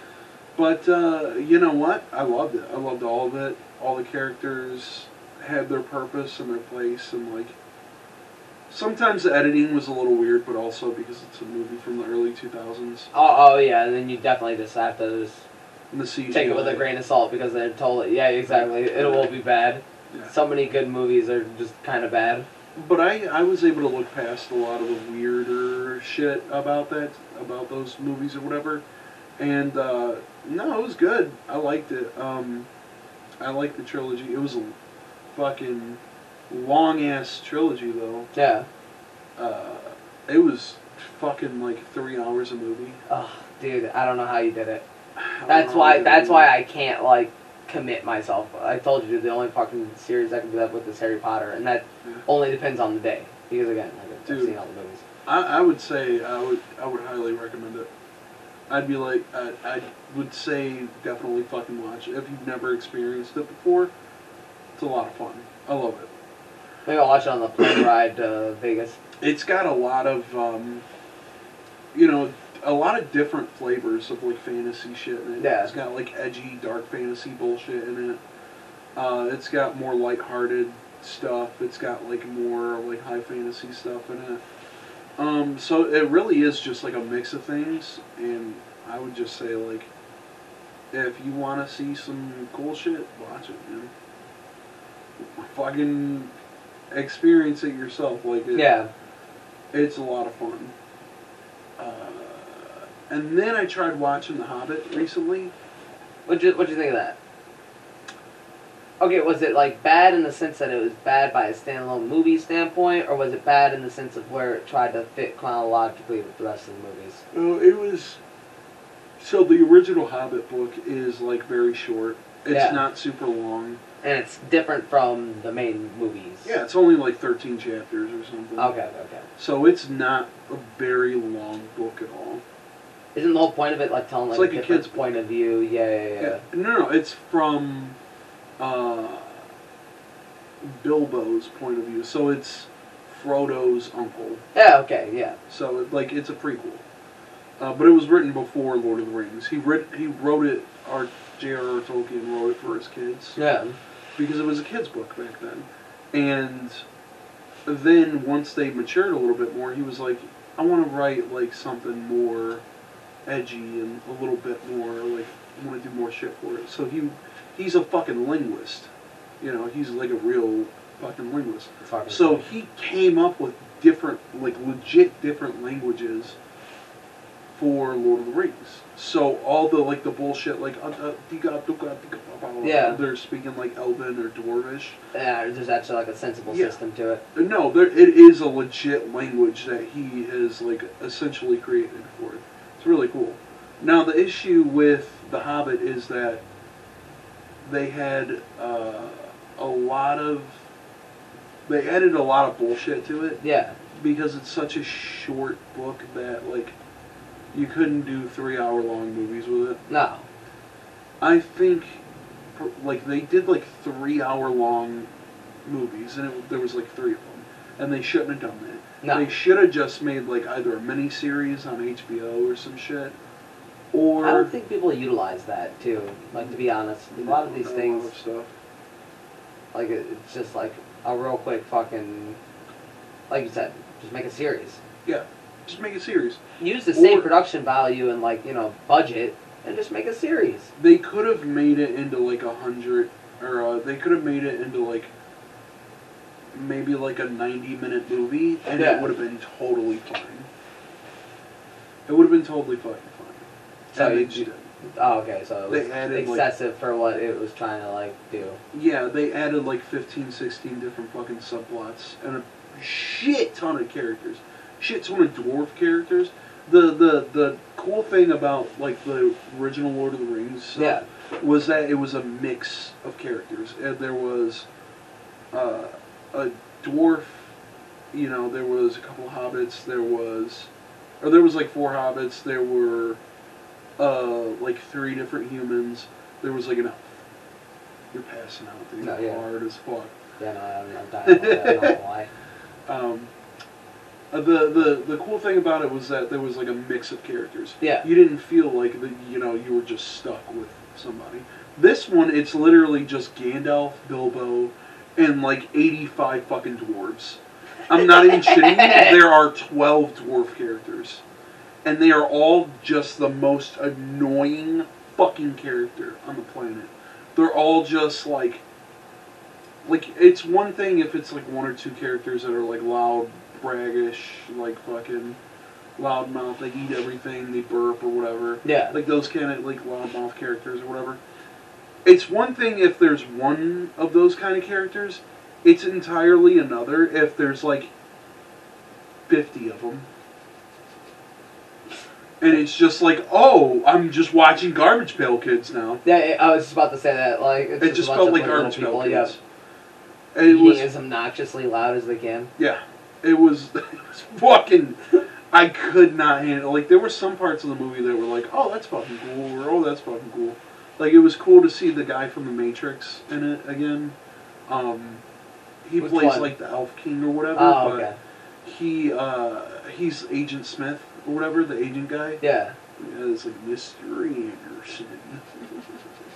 But, you know what? I loved it. I loved all of it. All the characters had their purpose and their place. And, like, sometimes the editing was a little weird, but also because it's a movie from the early 2000s. Oh yeah. And then you definitely just have to take it with a grain of salt because they're told it. Yeah, exactly. It will be bad. Yeah. So many good movies are just kind of bad. But I was able to look past a lot of the weirder shit about those movies or whatever. And, no, it was good. I liked it. I liked the trilogy. It was a fucking long-ass trilogy, though. Yeah. It was fucking, like, 3 hours a movie. Ugh, dude, I don't know how you did it. That's why I can't, like, commit myself. I told you, dude, the only fucking series I can do that with is Harry Potter, and that only depends on the day. Because, again, I've seen all the movies. I would say I would highly recommend it. I'd be like, I would say definitely fucking watch it. If you've never experienced it before, it's a lot of fun. I love it. Maybe I'll watch it on the plane ride to Vegas. It's got a lot of, you know, a lot of different flavors of, like, fantasy shit in it. Yeah. It's got, like, edgy, dark fantasy bullshit in it. It's got more lighthearted stuff. It's got, like, more, like, high fantasy stuff in it. So it really is just like a mix of things, and I would just say, like, if you want to see some cool shit, watch it, man. Fucking experience it yourself, like, it's a lot of fun. And then I tried watching The Hobbit recently. What'd you think of that? Okay, was it, like, bad in the sense that it was bad by a standalone movie standpoint, or was it bad in the sense of where it tried to fit chronologically with the rest of the movies? No, it was... So the original Hobbit book is, like, very short. It's not super long. And it's different from the main movies. Yeah, it's only, like, 13 chapters or something. Okay. So it's not a very long book at all. Isn't the whole point of it, like, telling, like, a kid's point of view? Yeah. No, it's from... Bilbo's point of view. So it's Frodo's uncle. Yeah. So, it's a prequel. But it was written before Lord of the Rings. He wrote it, or J.R.R. Tolkien wrote it for his kids. Yeah. Because it was a kid's book back then. And then, once they matured a little bit more, he was like, I want to write, like, something more edgy and a little bit more, like, I want to do more shit for it. So he's a fucking linguist. You know, he's like a real fucking linguist. So he came up with different, like, legit different languages for Lord of the Rings. So all the, like, the bullshit, like, they're speaking, like, Elven or Dwarvish. Yeah, there's actually, like, a sensible system to it. No, it is a legit language that he has, like, essentially created for it. It's really cool. Now, the issue with The Hobbit is that they had they added a lot of bullshit to it. Yeah. Because it's such a short book that, like, you couldn't do 3-hour-long movies with it. No. I think, like, they did, like, 3-hour-long movies, and there was, like, 3 of them. And they shouldn't have done that. No. They should have just made, like, either a miniseries on HBO or some shit. Or I don't think people utilize that, too. Like, to be honest, a lot of these things, stuff. Like, it's just, like, a real quick fucking, like you said, just make a series. Yeah, just make a series. Use the same production value and, like, you know, budget, and just make a series. They could have made it into, like, 100, or they could have made it into, like, maybe, like, a 90-minute movie, and it would have been totally fine. So they just, so it was excessive, like, for what it was trying to, like, do. Yeah, they added, like, 15, 16 different fucking subplots and a shit ton of characters. Shit ton of dwarf characters. The cool thing about, like, the original Lord of the Rings stuff was that it was a mix of characters. And there was a dwarf, you know, there was a couple of hobbits, there was, like, 4 hobbits, there were... like 3 different humans. There was like an elf. You're passing out. They're hard as fuck. Yeah, no, I'm dying. I don't know why. The cool thing about it was that there was like a mix of characters. Yeah. You didn't feel like you were just stuck with somebody. This one, it's literally just Gandalf, Bilbo, and like 85 fucking dwarves. I'm not even shitting. There are 12 dwarf characters. And they are all just the most annoying fucking character on the planet. They're all just like it's one thing if it's like 1 or 2 characters that are like loud, braggish, like fucking loudmouth. They eat everything, they burp or whatever. Yeah. Like those kind of like loudmouth characters or whatever. It's one thing if there's one of those kind of characters. It's entirely another if there's like 50 of them. And it's just like, oh, I'm just watching Garbage Pail Kids now. Yeah, I was just about to say that. Like, it just felt like Garbage Pail Kids. Yeah. Being as obnoxiously loud as they can. Yeah. It was fucking. I could not handle. Like there were some parts of the movie that were like, oh, that's fucking cool, or oh, that's fucking cool. Like it was cool to see the guy from The Matrix in it again. He Which plays one? Like the Elf King or whatever. Oh, okay. But he's Agent Smith or whatever, the agent guy. Yeah. Yeah, it's like Mr. Anderson.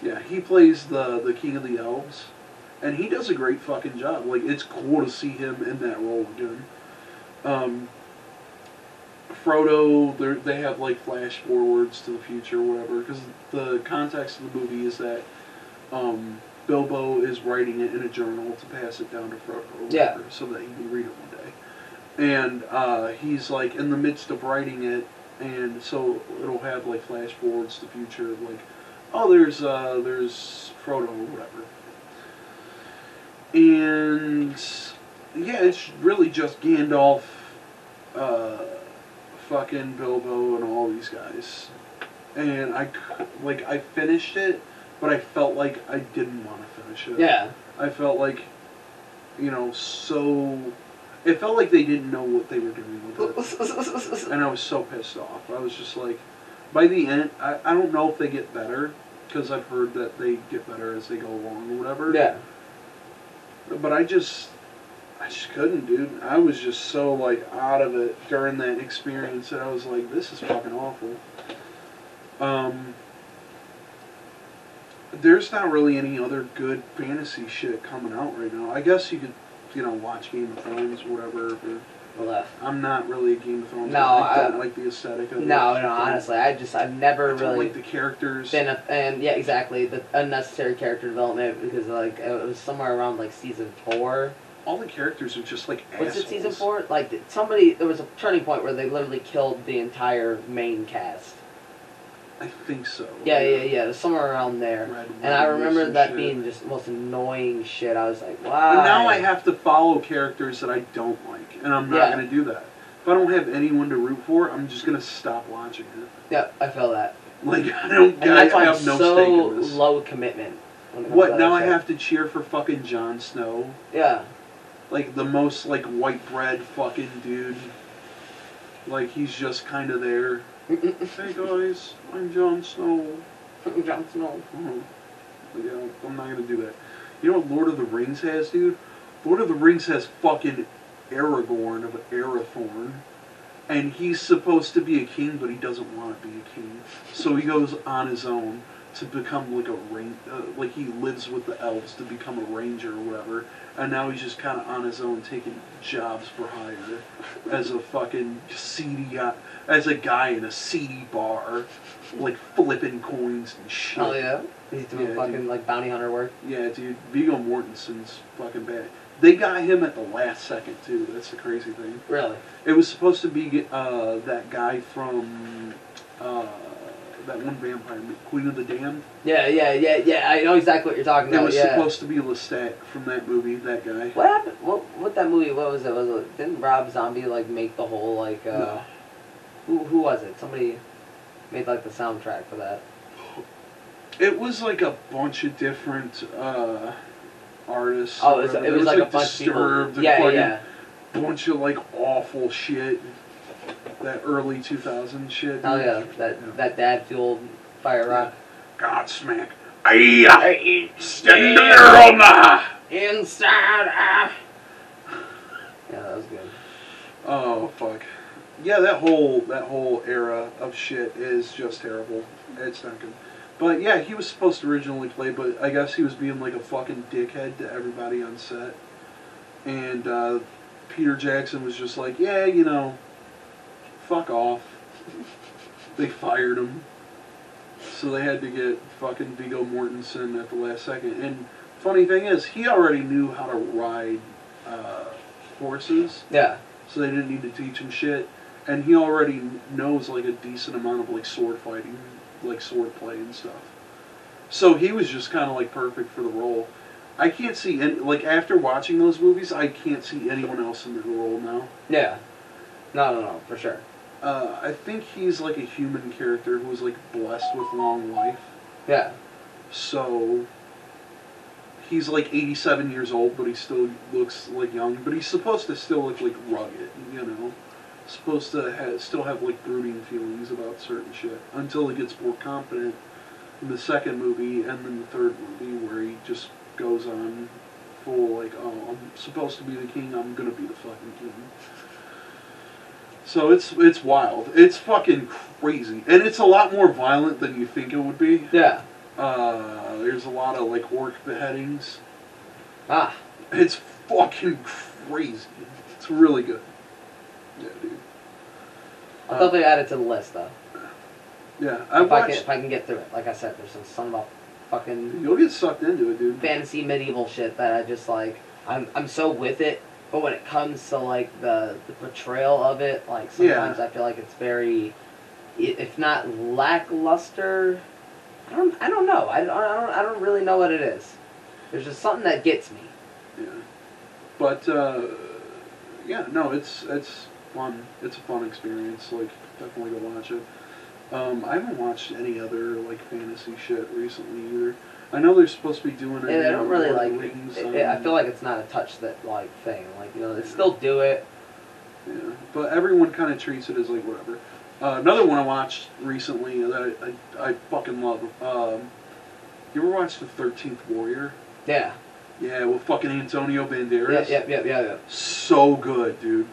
Yeah, he plays the King of the Elves, and he does a great fucking job. Like it's cool to see him in that role again. Frodo, they have like flash forwards to the future or whatever, because the context of the movie is that Bilbo is writing it in a journal to pass it down to Frodo or whatever, yeah, so that he can read it one day. And he's like in the midst of writing it, and so it'll have like flash forwards to the future, like, oh, there's Frodo or whatever. And yeah, it's really just Gandalf, fucking Bilbo, and all these guys. And I finished it, but I felt like I didn't want to finish it. Yeah. I felt like, it felt like they didn't know what they were doing with it. And I was so pissed off. I was just like, by the end, I don't know if they get better, because I've heard that they get better as they go along or whatever. Yeah. But I just couldn't, dude. I was just so, out of it during that experience that I was like, this is fucking awful. There's not really any other good fantasy shit coming out right now. I guess you could, watch Game of Thrones or whatever. I'm not really a Game of Thrones. No, I don't like the aesthetic of it. No, honestly, I've never really... I don't like the characters. Yeah, exactly. The unnecessary character development, because, it was somewhere around, season 4... All the characters are just assholes. Was it season 4? There was a turning point where they literally killed the entire main cast. I think so. Yeah. It was somewhere around there. And I remember that being just the most annoying shit. I was like, wow. But now I have to follow characters that I don't like, and I'm not going to do that. If I don't have anyone to root for, I'm just going to stop watching it. Yeah, I feel that. I have no stake in this. Low commitment. What, now I have to cheer for fucking Jon Snow? Yeah. The most, white bread fucking dude. He's just kind of there. Hey, guys, I'm Jon Snow. I'm Jon Snow. Oh. Yeah, I'm not going to do that. You know what Lord of the Rings has, dude? Lord of the Rings has fucking Aragorn of Arathorn. And he's supposed to be a king, but he doesn't want to be a king. So he goes on his own to become, he lives with the elves to become a ranger or whatever. And now he's just kind of on his own, taking jobs for hire as a fucking guy in a seedy bar, flipping coins and shit. Oh yeah, he's doing bounty hunter work. Yeah, dude, Viggo Mortensen's fucking bad. They got him at the last second too. That's the crazy thing. Really? It was supposed to be that guy from that one vampire, Queen of the Damned. Yeah. I know exactly what you're talking about. It was supposed to be Lestat from that movie, that guy. What happened? What that movie? What was it? Didn't Rob Zombie make the whole No. Who was it? Somebody made the soundtrack for that. It was a bunch of different artists. Oh, it was a bunch Disturbed of people. Yeah. Bunch of awful shit. That early 2000 shit. Oh yeah, that dad fueled fire rock. Godsmack. Aye, stand there on the inside. Yeah, that was good. Oh fuck. Yeah, that whole era of shit is just terrible. It's not good. But yeah, he was supposed to originally play, but I guess he was being a fucking dickhead to everybody on set. And Peter Jackson was just like, yeah, fuck off. They fired him. So they had to get fucking Viggo Mortensen at the last second. And funny thing is, he already knew how to ride horses. Yeah. So they didn't need to teach him shit. And he already knows a decent amount of sword fighting, sword play and stuff. So he was just kind of perfect for the role. I can't see any, after watching those movies, I can't see anyone else in the role now. Yeah. No, for sure. I think he's a human character who was blessed with long life. Yeah. So He's like 87 years old, but he still looks like young. But he's supposed to still look like rugged, you know. Supposed to still have like brooding feelings about certain shit until he gets more confident in the second movie and then the third movie, where he just goes on full like, oh, I'm supposed to be the king. I'm gonna be the fucking king. So it's wild. It's fucking crazy, and it's a lot more violent than you think it would be. Yeah. There's a lot of, like, orc beheadings. Ah. It's fucking crazy. It's really good. Yeah, dude. I'll definitely add it to the list, though. Yeah, if I can get through it. Like I said, there's some son of a fucking... You'll get sucked into it, dude. Fantasy medieval shit that I just, like... I'm so with it, but when it comes to, like, the portrayal of it, like, sometimes I feel like it's very... If not lackluster... I don't know. I don't really know what it is. There's just something that gets me. Yeah. But yeah, no, it's fun. It's a fun experience. Like, definitely go watch it. I haven't watched any other like fantasy shit recently either. I know they're supposed to be doing it. Yeah, I don't really like Rings. I feel like it's not a touch that like thing. Like, you know, they still do it. Yeah. But everyone kind of treats it as like whatever. Another one I watched recently that I fucking love. You ever watched The 13th Warrior? Yeah. Yeah, with fucking Antonio Banderas. Yeah. So good, dude.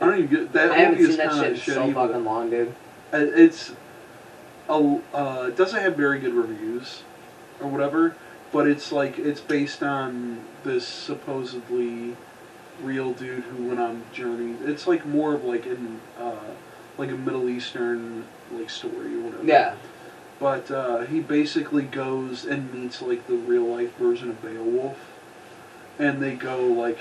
I don't even get that. I haven't seen that shit so fucking long, dude. It's it doesn't have very good reviews or whatever, but it's like it's based on this supposedly real dude who went on journey. It's like more of like in. Like a Middle Eastern like story or whatever. Yeah. But he basically goes and meets like the real life version of Beowulf, and they go like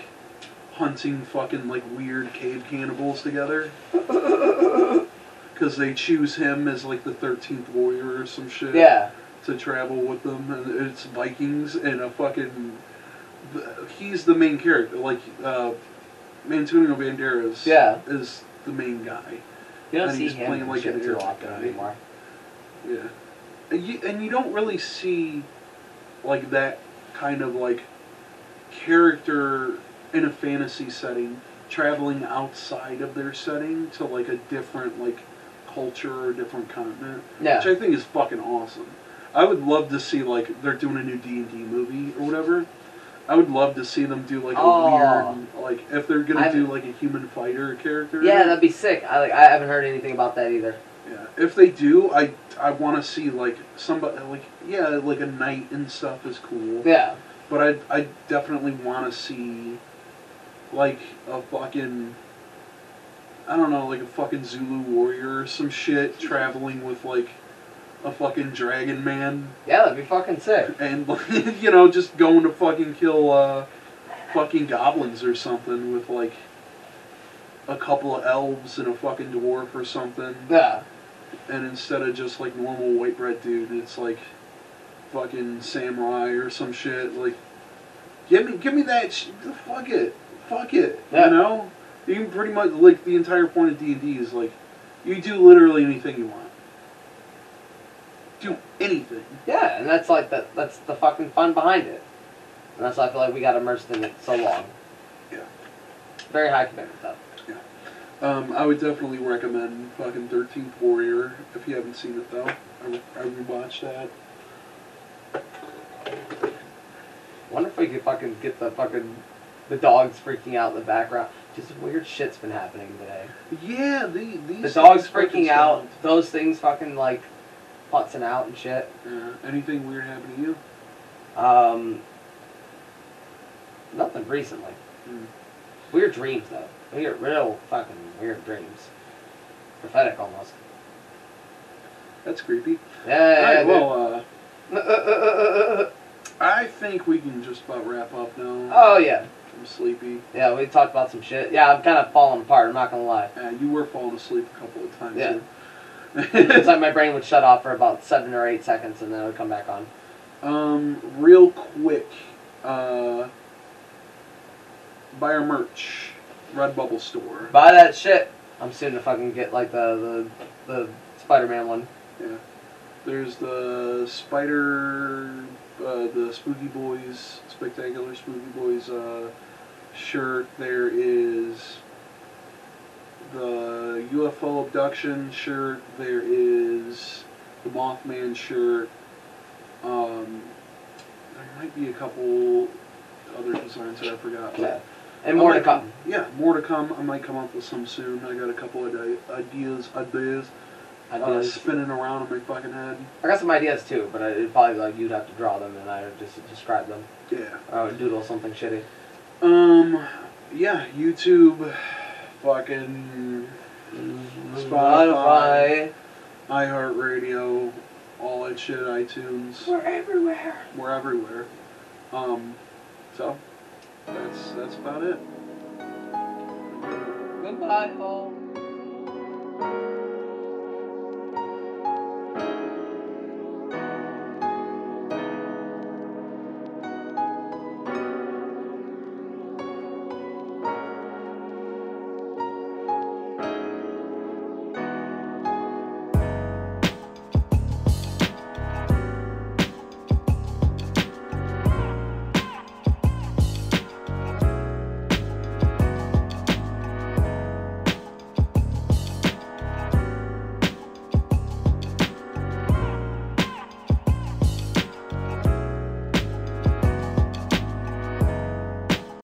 hunting fucking like weird cave cannibals together. Because they choose him as like the 13th warrior or some shit. Yeah. To travel with them, and it's Vikings and a fucking. He's the main character, like Antonio Banderas. Yeah. Is the main guy. You don't see him like an Iraq guy anymore. Yeah, and you don't really see like that kind of like character in a fantasy setting traveling outside of their setting to like a different like culture or different continent. Yeah, which I think is fucking awesome. I would love to see like they're doing a new D&D movie or whatever. I would love to see them do, like, a weird, like, if they're going to do, like, a human fighter character. Yeah, that'd be sick. I haven't heard anything about that either. Yeah. If they do, I want to see, like, somebody, like, yeah, like, a knight and stuff is cool. Yeah. But I definitely want to see, like, a fucking, I don't know, like, a fucking Zulu warrior or some shit traveling with, like, a fucking dragon man. Yeah, that'd be fucking sick. And, you know, just going to fucking kill fucking goblins or something with, like, a couple of elves and a fucking dwarf or something. Yeah. And instead of just, like, normal white bread dude, it's, like, fucking samurai or some shit. Like, give me that shit. Fuck it. Fuck it. Yeah. You know? You can pretty much, like, the entire point of D&D is, like, you do literally anything you want. Do anything. Yeah, and that's like that's the fucking fun behind it. And that's why I feel like we got immersed in it so long. Yeah. Very high commitment though. Yeah. I would definitely recommend fucking 13th Warrior if you haven't seen it though. I rewatched that. Wonder if we could fucking get the dogs freaking out in the background. Just weird shit's been happening today. Yeah, the dogs freaking out, those things fucking like putzing out and shit. Yeah. Anything weird happen to you? Nothing recently. Mm. Weird dreams, though. Weird, real fucking weird dreams. Prophetic, almost. That's creepy. Yeah, right, well, I think we can just about wrap up now. Oh, yeah. I'm sleepy. Yeah, we talked about some shit. Yeah, I'm kind of falling apart, I'm not gonna lie. Yeah, you were falling asleep a couple of times. Yeah. Too. It's like my brain would shut off for about 7 or 8 seconds and then it would come back on. Real quick, buy our merch, Redbubble store. Buy that shit. I'm soon to fucking get like the Spider-Man one. Yeah. There's the Spider the Spooky Boys, Spectacular Spooky Boys shirt. There is the UFO abduction shirt. There is the Mothman shirt. There might be a couple other designs that I forgot. Yeah. And more to come. Yeah, more to come. I might come up with some soon. I got a couple of ideas. Spinning around in my fucking head. I got some ideas too, but it'd probably be like you'd have to draw them and I would just describe them. Yeah. I would doodle something shitty. Yeah, YouTube, fucking Spotify, iHeartRadio, all that shit, iTunes. We're everywhere. We're everywhere. So that's about it. Goodbye, folks.